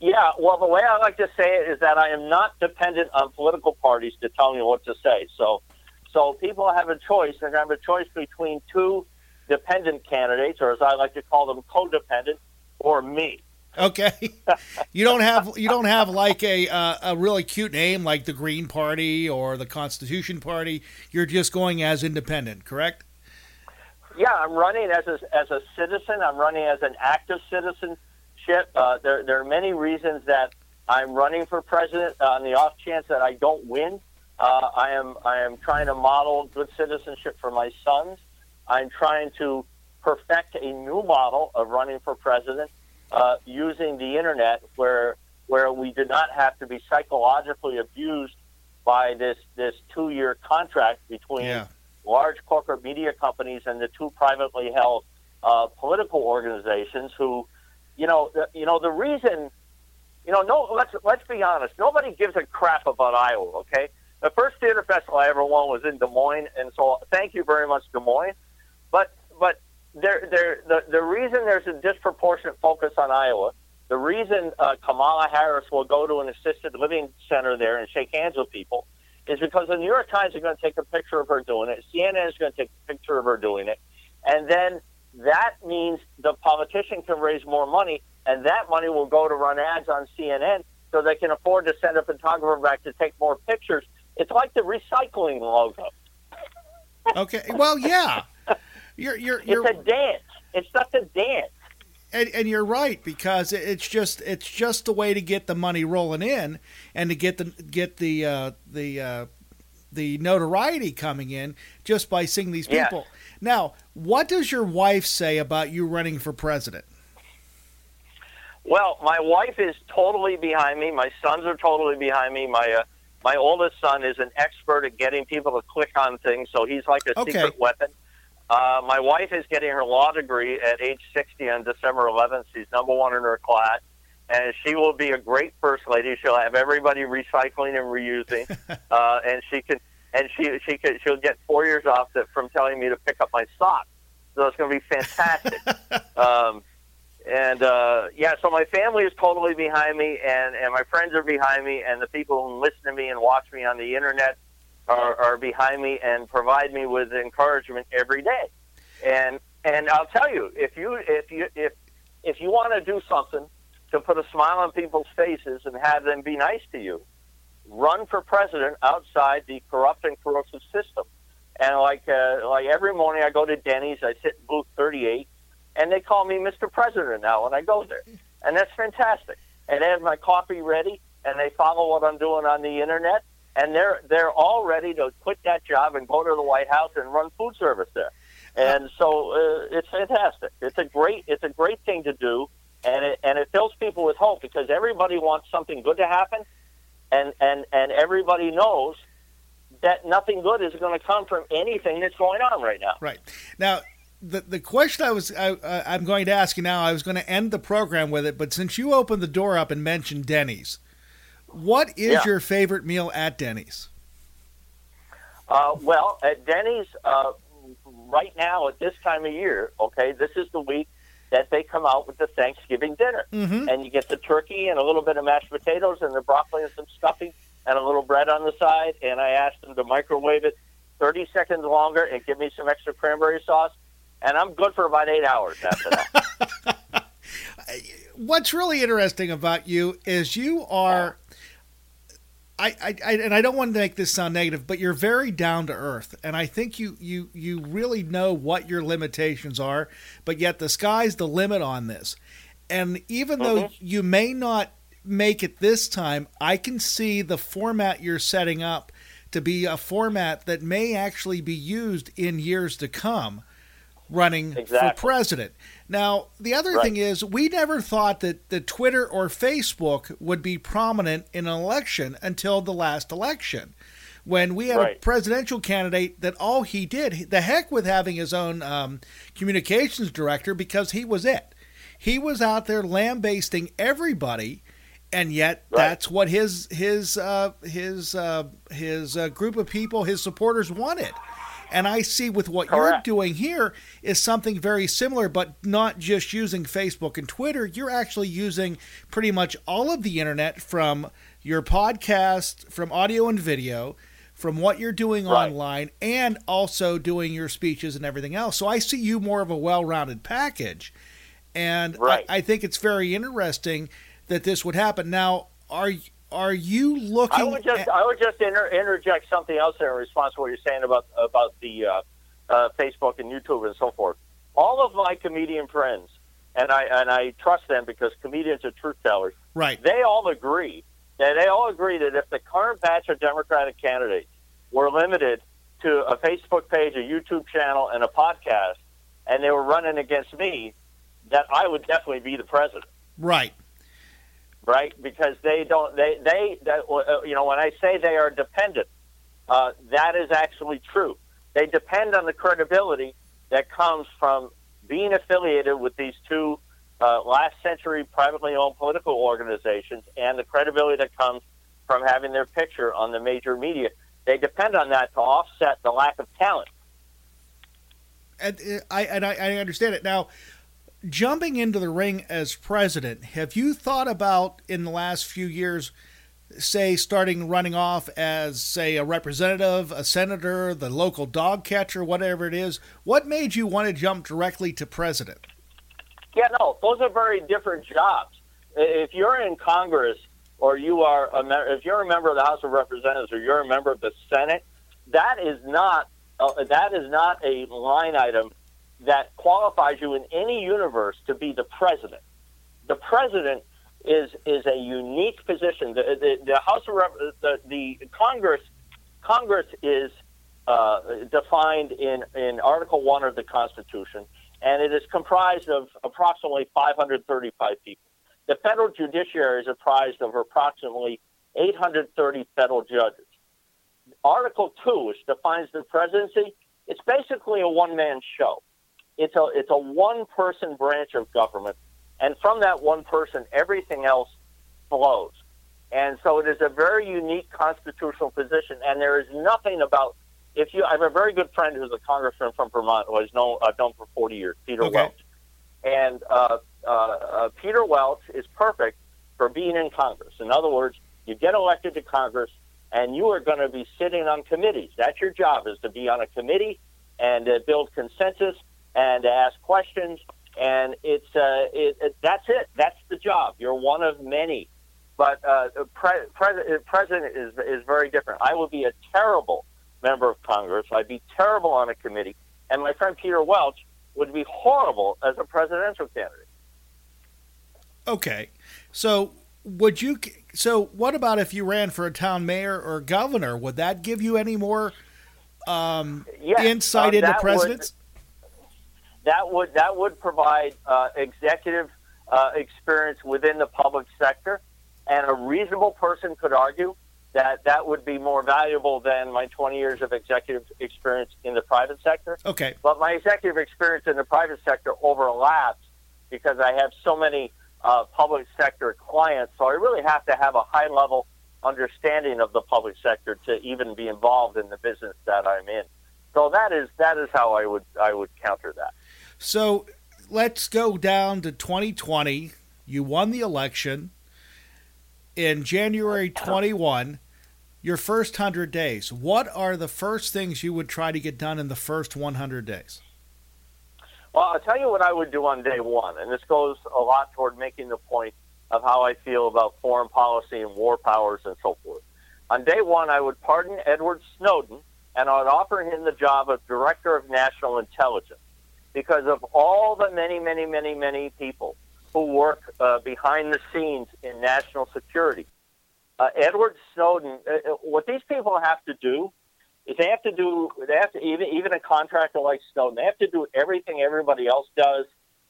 Yeah, well, the way I like to say it is that I am not dependent on political parties to tell me what to say. So so people have a choice. They're going to have a choice between two dependent candidates, or as I like to call them, codependent, or me. Okay. You don't have you don't have like a uh, a really cute name like the Green Party or the Constitution Party. You're just going as independent, correct? Yeah, I'm running as a, as a citizen. I'm running as an active citizenship. Uh, there there are many reasons that I'm running for president on the off chance that I don't win. Uh, I am I am trying to model good citizenship for my sons. I'm trying to perfect a new model of running for president. Uh, using the internet, where where we do not have to be psychologically abused by this, this two-year contract between yeah. large corporate media companies and the two privately held uh, political organizations. Who, you know, the, you know the reason, you know, no, let's let's be honest. Nobody gives a crap about Iowa. Okay, the first theater festival I ever won was in Des Moines, and so thank you very much, Des Moines. But but. There, there, the, the reason there's a disproportionate focus on Iowa, the reason uh, Kamala Harris will go to an assisted living center there and shake hands with people is because the New York Times is going to take a picture of her doing it. C N N is going to take a picture of her doing it. And then that means the politician can raise more money, and that money will go to run ads on C N N so they can afford to send a photographer back to take more pictures. It's like the recycling logo. Okay. Well, yeah. You're, you're, you're, it's a dance. It's not a dance. And, and you're right, because it's just it's just a way to get the money rolling in and to get the get the uh, the uh, the notoriety coming in just by seeing these people. Yeah. Now, what does your wife say about you running for president? Well, my wife is totally behind me. My sons are totally behind me. My uh, my oldest son is an expert at getting people to click on things, so he's like a okay. secret weapon. Uh, my wife is getting her law degree at age sixty on December eleventh. She's number one in her class, and she will be a great first lady. She'll have everybody recycling and reusing, uh, and she can and she she could she'll get four years off that from telling me to pick up my socks. So it's going to be fantastic. um, and uh, yeah, so my family is totally behind me, and, and my friends are behind me, and the people who listen to me and watch me on the internet Are, are behind me and provide me with encouragement every day. And and I'll tell you, if you if you if if you want to do something to put a smile on people's faces and have them be nice to you, run for president outside the corrupt and corrosive system. And like uh, like every morning, I go to Denny's, I sit in booth thirty-eight, and they call me Mister President now when I go there, and that's fantastic. and have my coffee ready, and they follow what I'm doing on the internet, and they're they're all ready to quit that job and go to the White House and run food service there. And so uh, it's fantastic. It's a great it's a great thing to do, and it and it fills people with hope because everybody wants something good to happen, and and, and everybody knows that nothing good is going to come from anything that's going on right now. Right. Now, the the question I was I, uh, I'm going to ask you now, I was going to end the program with it, but since you opened the door up and mentioned Denny's, what is yeah. your favorite meal at Denny's? Uh, well, at Denny's, uh, right now at this time of year, okay, this is the week that they come out with the Thanksgiving dinner, mm-hmm. and you get the turkey and a little bit of mashed potatoes and the broccoli and some stuffing and a little bread on the side, and I asked them to microwave it thirty seconds longer and give me some extra cranberry sauce, and I'm good for about eight hours after that. What's really interesting about you is you are, I, I, I and I don't want to make this sound negative, but you're very down to earth, and I think you, you, you really know what your limitations are, but yet the sky's the limit on this. And even mm-hmm. though you may not make it this time, I can see the format you're setting up to be a format that may actually be used in years to come running exactly. for president. Now, the other right. thing is we never thought that the Twitter or Facebook would be prominent in an election until the last election when we had right. a presidential candidate that all he did, the heck with having his own um, communications director, because he was it. He was out there lambasting everybody. And yet right. that's what his his uh, his uh, his uh, group of people, his supporters wanted. And I see with what Correct. You're doing here is something very similar, but not just using Facebook and Twitter. You're actually using pretty much all of the internet, from your podcast, from audio and video, from what you're doing right. online, and also doing your speeches and everything else. So I see you more of a well-rounded package. And right. I, I think it's very interesting that this would happen. Now, are are you looking? I would just at... I would just inter- interject something else in response to what you're saying about about the uh, uh, Facebook and YouTube and so forth. All of my comedian friends, and I and I trust them because comedians are truth tellers. Right. They all agree that they all agree that if the current batch of Democratic candidates were limited to a Facebook page, a YouTube channel, and a podcast, and they were running against me, that I would definitely be the president. Right. Right, because they don't. They, they, they, you know, when I say they are dependent, uh, that is actually true. They depend on the credibility that comes from being affiliated with these two uh, last-century privately-owned political organizations, and the credibility that comes from having their picture on the major media. They depend on that to offset the lack of talent. And I and I, I understand it now. Jumping into the ring as president, have you thought about in the last few years, say, starting running off as, say, a representative, a senator, the local dog catcher, whatever it is? What made you want to jump directly to president? Yeah, no, those are very different jobs. If you're in Congress or you are a me- if you're a member of the House of Representatives or you're a member of the Senate, that is not uh, that is not a line item that qualifies you in any universe to be the president. The president is is a unique position. The the, the House of Rep, the, the Congress Congress is uh, defined in, in Article One of the Constitution, and it is comprised of approximately five hundred thirty-five people. The federal judiciary is comprised of approximately eight hundred thirty federal judges. Article Two, which defines the presidency, it's basically a one-man show. It's a it's a one-person branch of government, and from that one person, everything else flows. And so it is a very unique constitutional position, and there is nothing about – if you. I have a very good friend who's a congressman from Vermont who I've known, I've known for forty years, Peter okay. Welch. And uh, uh, uh, Peter Welch is perfect for being in Congress. In other words, you get elected to Congress, and you are going to be sitting on committees. That's your job, is to be on a committee and uh, build consensus and to ask questions, and it's uh, it, it, that's it. That's the job. You're one of many, but uh, pre- pre- president is is very different. I would be a terrible member of Congress. I'd be terrible on a committee, and my friend Peter Welch would be horrible as a presidential candidate. Okay, so Would you? So what about if you ran for a town mayor or governor? Would that give you any more um, yes, insight um, into presidents? Would, that would that would provide uh, executive uh, experience within the public sector, and a reasonable person could argue that that would be more valuable than my twenty years of executive experience in the private sector. Okay. But my executive experience in the private sector overlaps because I have so many uh, public sector clients, so I really have to have a high-level understanding of the public sector to even be involved in the business that I'm in. So that is that is how I would I would counter that. So let's go down to twenty twenty. You won the election. In January twenty-first, your first one hundred days, what are the first things you would try to get done in the first one hundred days? Well, I'll tell you what I would do on day one, and this goes a lot toward making the point of how I feel about foreign policy and war powers and so forth. On day one, I would pardon Edward Snowden, and I would offer him the job of Director of National Intelligence, because of all the many, many, many, many people who work uh, behind the scenes in national security. Uh, Edward Snowden, uh, what these people have to do is they have to do, they have to, even, even a contractor like Snowden, they have to do everything everybody else does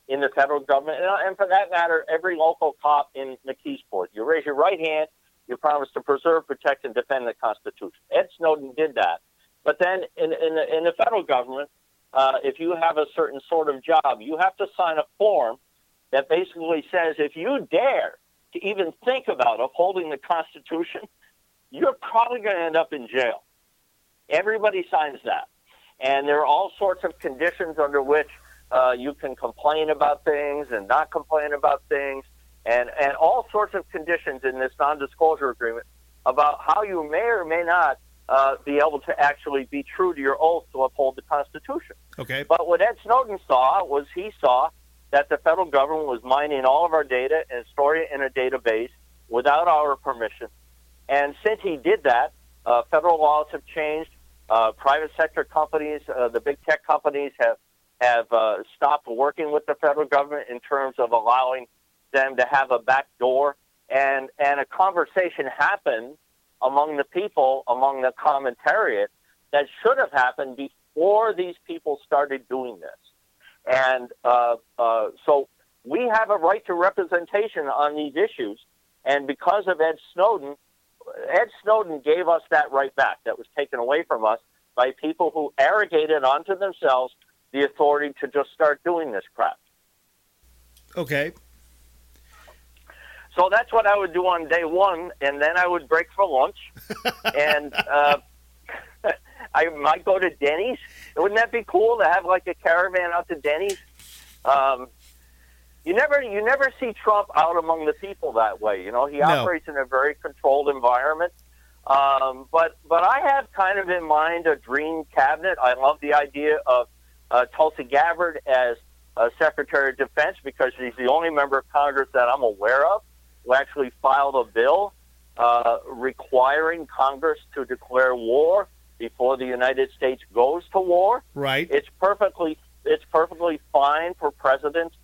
in the federal government, and, and for that matter, every local cop in McKeesport. You raise your right hand, you promise to preserve, protect, and defend the Constitution. Ed Snowden did that. But then in, in, the, in the federal government, uh, if you have a certain sort of job, you have to sign a form that basically says if you dare to even think about upholding the Constitution, you're probably going to end up in jail. Everybody signs that. And there are all sorts of conditions under which uh, you can complain about things and not complain about things, and, and all sorts of conditions in this non-disclosure agreement about how you may or may not uh, be able to actually be true to your oath to uphold the Constitution. Okay. But what Ed Snowden saw was he saw that the federal government was mining all of our data and storing it in a database without our permission. And since he did that, uh, federal laws have changed. Uh, private sector companies, uh, the big tech companies, have have uh, stopped working with the federal government in terms of allowing them to have a back door. And, and a conversation happened among the people, among the commentariat, that should have happened before these people started doing this. And uh, uh, so we have a right to representation on these issues. And because of Ed Snowden, Ed Snowden gave us that right back. That was taken away from us by people who arrogated onto themselves the authority to just start doing this crap. Okay. So that's what I would do on day one. And then I would break for lunch. and... Uh, I might go to Denny's. Wouldn't that be cool to have like a caravan out to Denny's? Um, you never, you never see Trump out among the people that way. You know, he no. operates in a very controlled environment. Um, but, but I have kind of in mind a dream cabinet. I love the idea of uh, Tulsi Gabbard as uh, Secretary of Defense because she's the only member of Congress that I'm aware of who actually filed a bill uh, requiring Congress to declare war before the United States goes to war. Right. It's perfectly it's perfectly fine for presidents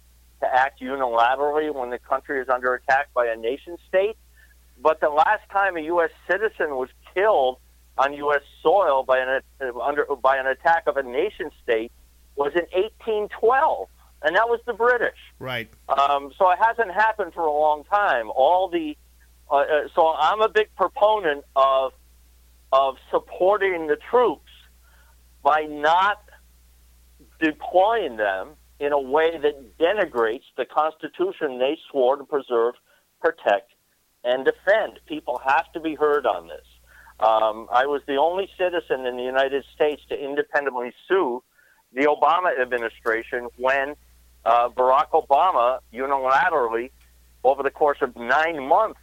to act unilaterally when the country is under attack by a nation state. But the last time a U S citizen was killed on U S soil by an under by an attack of a nation state was in eighteen twelve, and that was the British. Right. Um, so it hasn't happened for a long time. All the uh, so I'm a big proponent of. of supporting the troops by not deploying them in a way that denigrates the Constitution they swore to preserve, protect, and defend. People have to be heard on this. Um, I was the only citizen in the United States to independently sue the Obama administration when uh, Barack Obama unilaterally, over the course of nine months,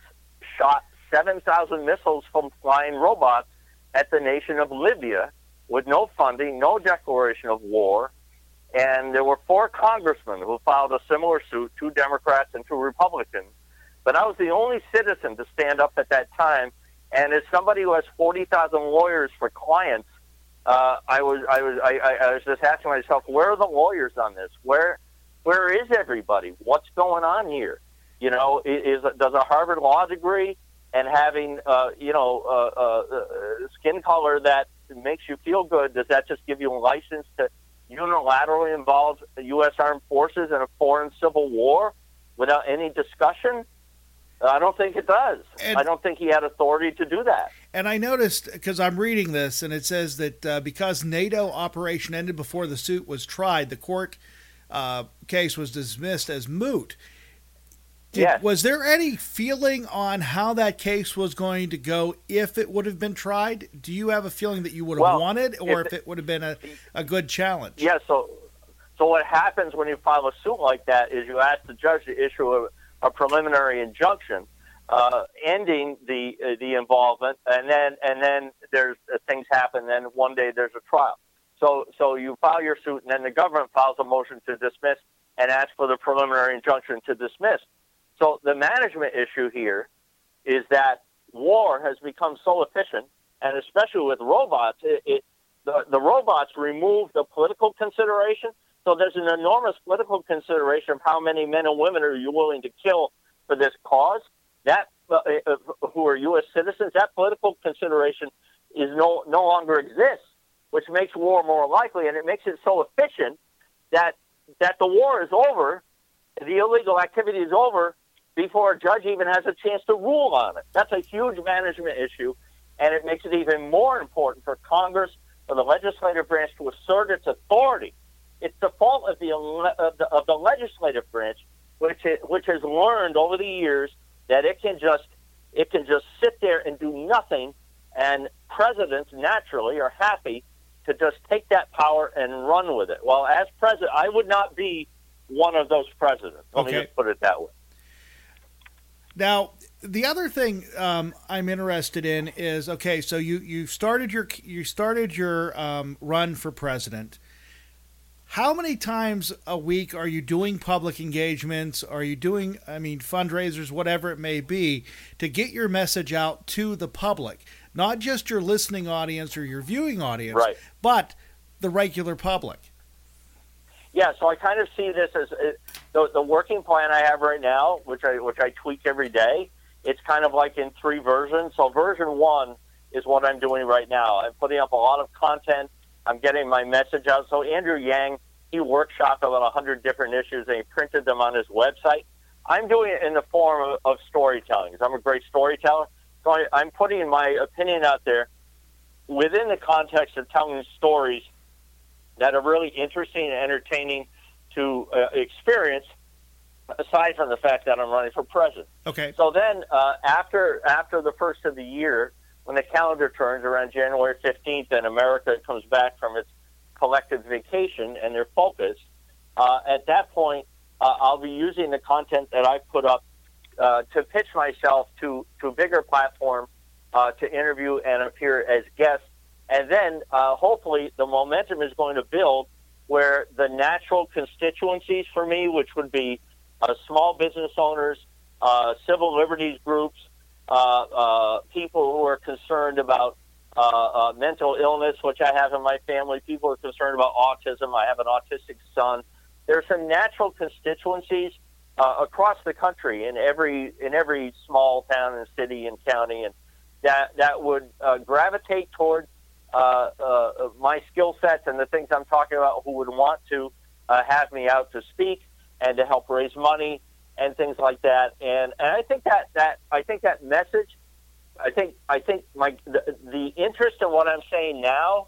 shot seven thousand missiles from flying robots at the nation of Libya with no funding, no declaration of war. And there were four congressmen who filed a similar suit, two Democrats and two Republicans. But I was the only citizen to stand up at that time. And as somebody who has forty thousand lawyers for clients, uh, I was I was I, I, I was just asking myself, where are the lawyers on this? Where where is everybody? What's going on here? You know, is does a Harvard law degree and having uh, you know uh, uh, skin color that makes you feel good, does that just give you a license to unilaterally involve the U S armed forces in a foreign civil war without any discussion? I don't think it does. And I don't think he had authority to do that. And I noticed, because I'm reading this, and it says that uh, because NATO operation ended before the suit was tried, the court uh, case was dismissed as moot. Did, yes. Was there any feeling on how that case was going to go if it would have been tried? Do you have a feeling that you would have well, wanted, or if, if it would have been a, a good challenge? Yeah, so, so what happens when you file a suit like that is you ask the judge to issue a a preliminary injunction uh, ending the uh, the involvement, and then and then there's uh, things happen. Then one day there's a trial. So so you file your suit, and then the government files a motion to dismiss and asks for the preliminary injunction to dismiss. So the management issue here is that war has become so efficient, and especially with robots, it, it the, the robots remove the political consideration. So there's an enormous political consideration of how many men and women are you willing to kill for this cause, that uh, who are U S citizens. That political consideration is no no longer exists, which makes war more likely, and it makes it so efficient that that the war is over, the illegal activity is over before a judge even has a chance to rule on it. That's a huge management issue, and it makes it even more important for Congress or the legislative branch to assert its authority. It's the fault of the of the, of the legislative branch, which it, which has learned over the years that it can just it can just sit there and do nothing, and presidents naturally are happy to just take that power and run with it. Well, as president, I would not be one of those presidents. Let okay. me just put it that way. Now, the other thing um, I'm interested in is okay. So you you started your you started your um, run for president. How many times a week are you doing public engagements? Are you doing, I mean, fundraisers, whatever it may be, to get your message out to the public, not just your listening audience or your viewing audience, right, but the regular public? Yeah, so I kind of see this as uh, the, the working plan I have right now, which I which I tweak every day. It's kind of like in three versions. So version one is what I'm doing right now. I'm putting up a lot of content. I'm getting my message out. So Andrew Yang, he workshopped about one hundred different issues, and he printed them on his website. I'm doing it in the form of, of storytelling, because I'm a great storyteller. So I, I'm putting my opinion out there within the context of telling stories that are really interesting and entertaining to uh, experience, aside from the fact that I'm running for president. Okay. So then uh, after after the first of the year, when the calendar turns around January fifteenth and America comes back from its collective vacation and their focus, uh, at that point, uh, I'll be using the content that I put up uh, to pitch myself to, to bigger platforms, uh, to interview and appear as guests. And then uh, hopefully the momentum is going to build where the natural constituencies for me, which would be uh, small business owners, uh, civil liberties groups, Uh, uh, people who are concerned about uh, uh, mental illness, which I have in my family. People are concerned about autism. I have an autistic son. There are some natural constituencies uh, across the country in every in every small town and city and county, and that that would uh, gravitate toward uh, uh, my skill sets and the things I'm talking about. Who would want to uh, have me out to speak and to help raise money and things like that, and and I think that, that I think that message, I think I think my the, the interest in what I'm saying now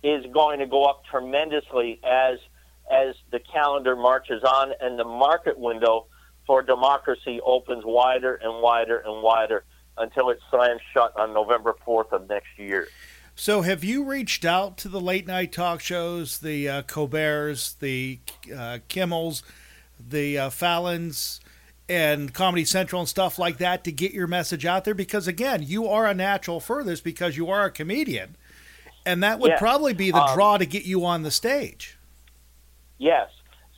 is going to go up tremendously as as the calendar marches on and the market window for democracy opens wider and wider and wider until it slams shut on November fourth of next year. So, have you reached out to the late night talk shows, the uh, Colberts, the uh, Kimmels, the uh, Fallons and Comedy Central and stuff like that to get your message out there? Because again, you are a natural for this because you are a comedian, and that would yes. probably be the um, draw to get you on the stage. Yes.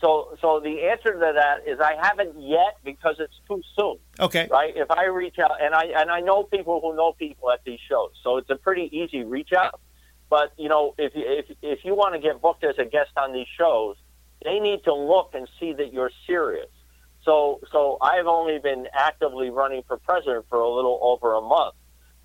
So, so the answer to that is I haven't yet because it's too soon. Okay. Right. If I reach out, and I, and I know people who know people at these shows, so it's a pretty easy reach out. But you know, if you, if, if you want to get booked as a guest on these shows, they need to look and see that you're serious. So so I've only been actively running for president for a little over a month.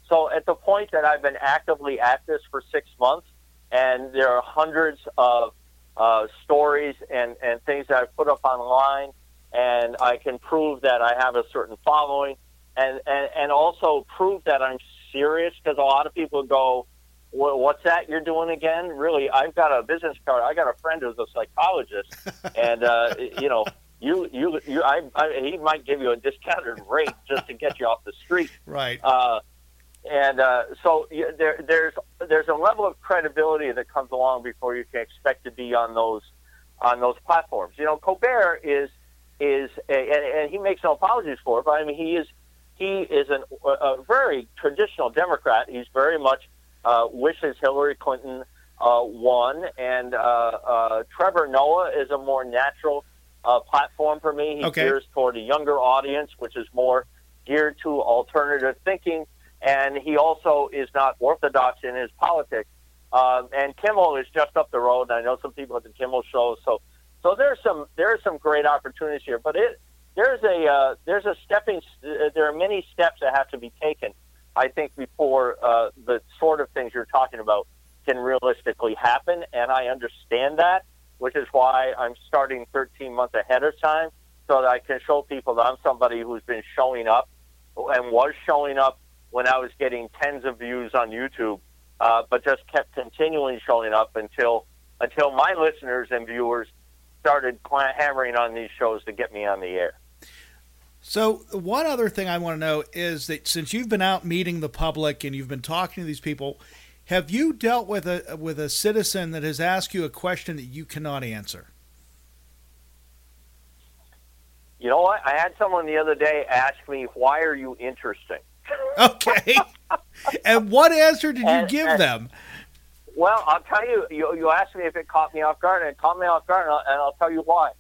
So at the point that I've been actively at this for six months, and there are hundreds of uh, stories and, and things that I've put up online, and I can prove that I have a certain following, and, and, and also prove that I'm serious, because a lot of people go, well, what's that you're doing again? Really, I've got a business card. I got a friend who's a psychologist, and, uh, you know, You, you, you. I, I, he might give you a discounted rate just to get you off the street, right? Uh, and uh, so there, there's, there's a level of credibility that comes along before you can expect to be on those, on those platforms. You know, Colbert is, is, a, and, and he makes no apologies for it. But I mean, he is, he is an, a very traditional Democrat. He's very much uh, wishes Hillary Clinton uh, won, and uh, uh, Trevor Noah is a more natural Uh, platform for me. He okay. gears toward a younger audience, which is more geared to alternative thinking, and he also is not orthodox in his politics. Um, and Kimmel is just up the road, and I know some people at the Kimmel show. So, so there's some there's some great opportunities here. But it there's a uh, there's a stepping. Uh, there are many steps that have to be taken, I think, before uh, the sort of things you're talking about can realistically happen. And I understand that, which is why I'm starting thirteen months ahead of time, so that I can show people that I'm somebody who's been showing up and was showing up when I was getting tens of views on YouTube, uh, but just kept continually showing up until until my listeners and viewers started hammering on these shows to get me on the air. So one other thing I want to know is that since you've been out meeting the public and you've been talking to these people, have you dealt with a with a citizen that has asked you a question that you cannot answer? You know what? I had someone the other day ask me, "Why are you interesting?" Okay. And what answer did and, you give and, them? Well, I'll tell you, you. You asked me if it caught me off guard, and it caught me off guard, and I'll, and I'll tell you why.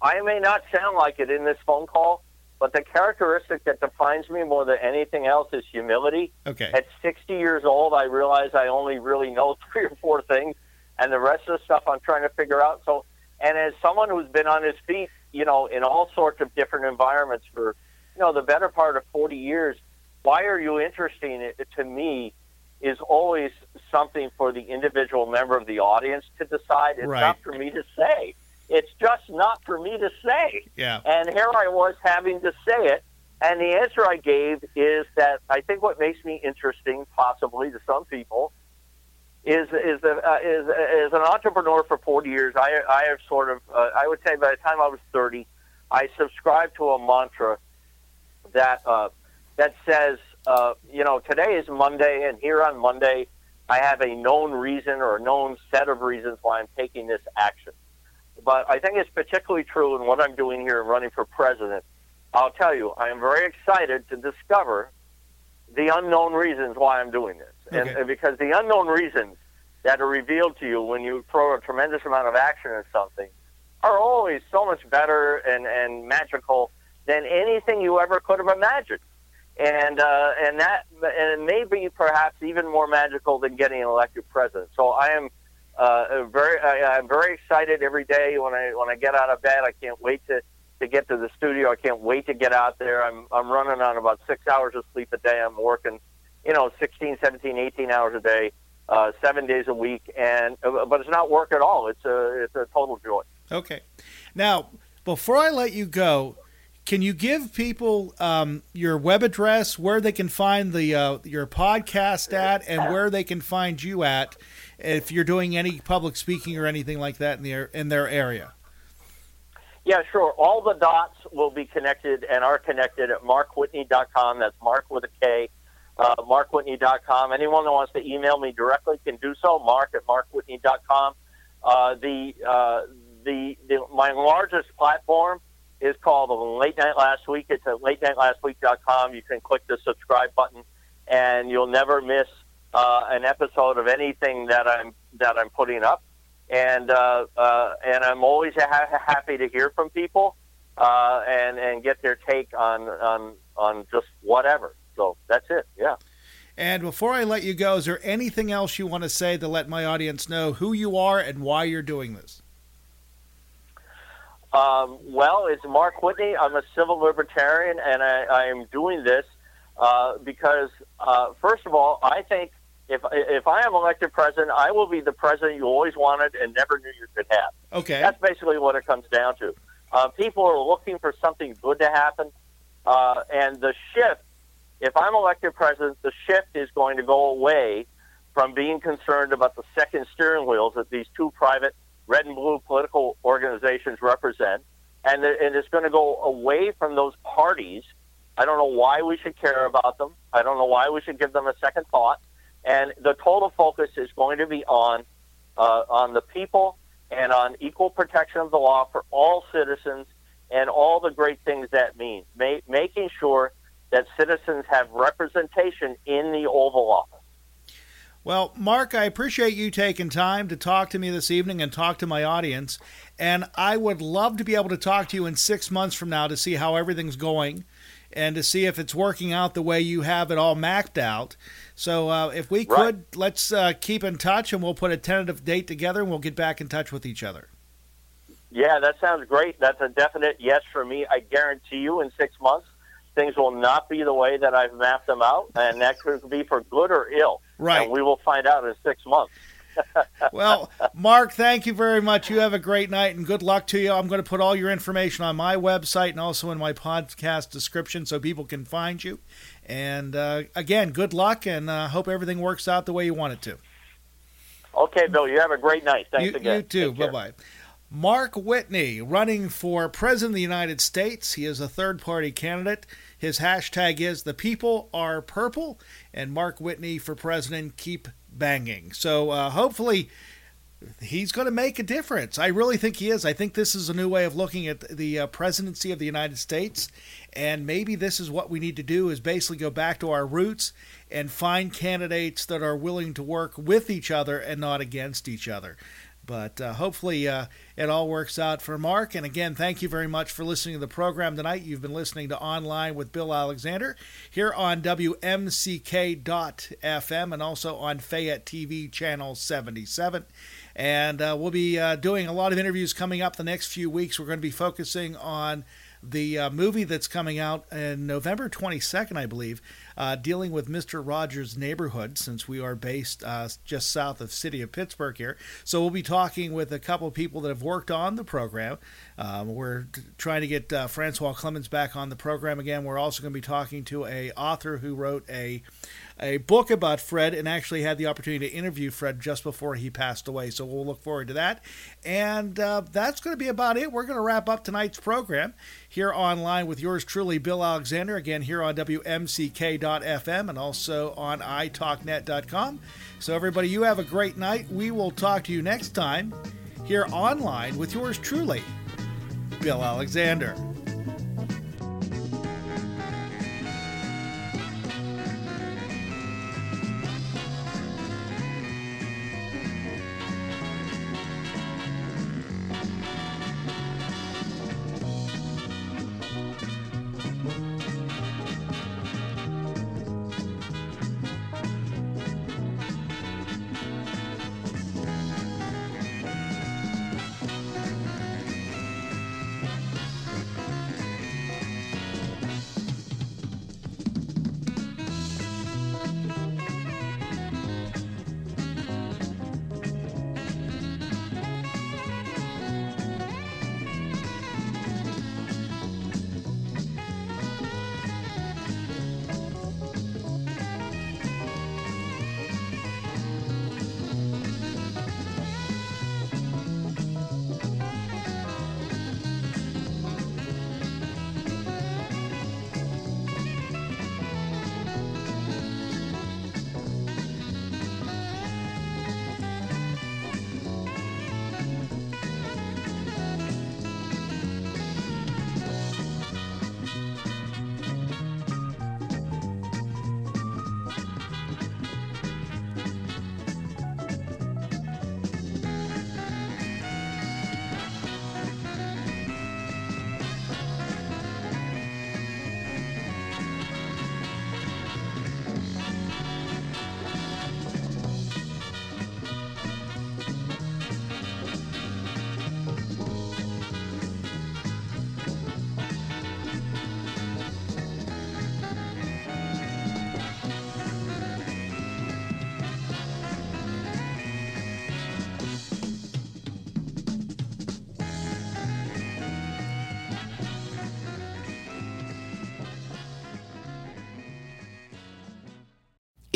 I may not sound like it in this phone call, but the characteristic that defines me more than anything else is humility. Okay. At sixty years old, I realize I only really know three or four things, and the rest of the stuff I'm trying to figure out. So, and as someone who's been on his feet, you know, in all sorts of different environments for, you know, the better part of forty years, why are you interesting? It, to me, is always something for the individual member of the audience to decide. It's right. not for me to say. It's just not for me to say. Yeah. And here I was having to say it, and the answer I gave is that I think what makes me interesting, possibly to some people, is is the, uh, is as an entrepreneur for forty years, I I have sort of uh, I would say by the time I was thirty, I subscribed to a mantra that uh, that says uh, you know, today is Monday, and here on Monday I have a known reason or a known set of reasons why I'm taking this action. But I think it's particularly true in what I'm doing here and running for president. I'll tell you, I am very excited to discover the unknown reasons why I'm doing this. Okay. And, and because the unknown reasons that are revealed to you when you throw a tremendous amount of action at something are always so much better and, and magical than anything you ever could have imagined. And uh, and that and it may be perhaps even more magical than getting an elected president. So I am Uh, very, I, I'm very excited every day when I when I get out of bed. I can't wait to, to get to the studio. I can't wait to get out there. I'm I'm running on about six hours of sleep a day. I'm working, you know, sixteen, seventeen, eighteen hours a day, uh, seven days a week, and but it's not work at all. It's a it's a total joy. Okay, now before I let you go, can you give people um, your web address, where they can find the uh, your podcast at, and where they can find you at, if you're doing any public speaking or anything like that in their in their area? Yeah, sure. All the dots will be connected and are connected at mark whitney dot com. That's Mark with a K, uh, mark whitney dot com. Anyone that wants to email me directly can do so, mark at mark whitney dot com. Uh, the, uh, the, the, my largest platform is called Late Night Last Week. It's at late night last week dot com. You can click the subscribe button, and you'll never miss Uh, an episode of anything that I'm that I'm putting up, and uh, uh, and I'm always ha- happy to hear from people uh, and and get their take on on on just whatever. So that's it. Yeah. And before I let you go, is there anything else you want to say to let my audience know who you are and why you're doing this? Um, well, it's Mark Whitney. I'm a civil libertarian, and I, I am doing this uh, because, uh, first of all, I think if if I am elected president, I will be the president you always wanted and never knew you could have. Okay. That's basically what it comes down to. Uh, people are looking for something good to happen, uh, and the shift, if I'm elected president, the shift is going to go away from being concerned about the second steering wheels that these two private red and blue political organizations represent, and, the, and it's going to go away from those parties. I don't know why we should care about them. I don't know why we should give them a second thought. And the total focus is going to be on uh, on the people and on equal protection of the law for all citizens and all the great things that means, ma- making sure that citizens have representation in the Oval Office. Well, Mark, I appreciate you taking time to talk to me this evening and talk to my audience. And I would love to be able to talk to you in six months from now to see how everything's going and to see if it's working out the way you have it all mapped out. So uh, if we right. could, let's uh, keep in touch, and we'll put a tentative date together, and we'll get back in touch with each other. Yeah, that sounds great. That's a definite yes for me. I guarantee you in six months, things will not be the way that I've mapped them out, and that could be for good or ill. Right. And we will find out in six months. Well, Mark, thank you very much. You have a great night, and good luck to you. I'm going to put all your information on my website and also in my podcast description so people can find you. And, uh, again, good luck, and I uh, hope everything works out the way you want it to. Okay, Bill, you have a great night. Thanks you, again. You too. Take Bye-bye. Care. Mark Whitney, running for president of the United States. He is a third-party candidate. His hashtag is The People Are Purple, and Mark Whitney for president, keep banging. So uh, hopefully he's going to make a difference. I really think he is. I think this is a new way of looking at the uh, presidency of the United States, and maybe this is what we need to do, is basically go back to our roots and find candidates that are willing to work with each other and not against each other. But uh, hopefully uh, it all works out for Mark. And again, thank you very much for listening to the program tonight. You've been listening to Online with Bill Alexander here on W M C K dot F M and also on Fayette T V Channel seventy-seven. And uh, we'll be uh, doing a lot of interviews coming up the next few weeks. We're going to be focusing on the uh, movie that's coming out in November twenty-second, I believe, uh, dealing with Mister Rogers' Neighborhood, since we are based uh, just south of city of Pittsburgh here. So we'll be talking with a couple of people that have worked on the program. Um, we're t- trying to get uh, Francois Clemens back on the program again. We're also going to be talking to a author who wrote a a book about Fred and actually had the opportunity to interview Fred just before he passed away. So we'll look forward to that. And uh, that's going to be about it. We're going to wrap up tonight's program here online with yours truly, Bill Alexander, again here on W M C K dot F M and also on i talk net dot com. So everybody, you have a great night. We will talk to you next time here online with yours truly, Bill Alexander.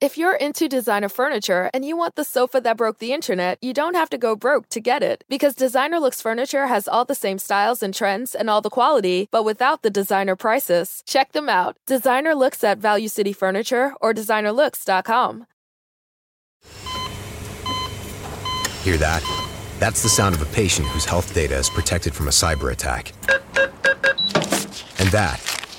If you're into designer furniture and you want the sofa that broke the internet, you don't have to go broke to get it. Because Designer Looks Furniture has all the same styles and trends and all the quality, but without the designer prices. Check them out. Designer Looks at Value City Furniture or designer looks dot com. Hear that? That's the sound of a patient whose health data is protected from a cyber attack. And that...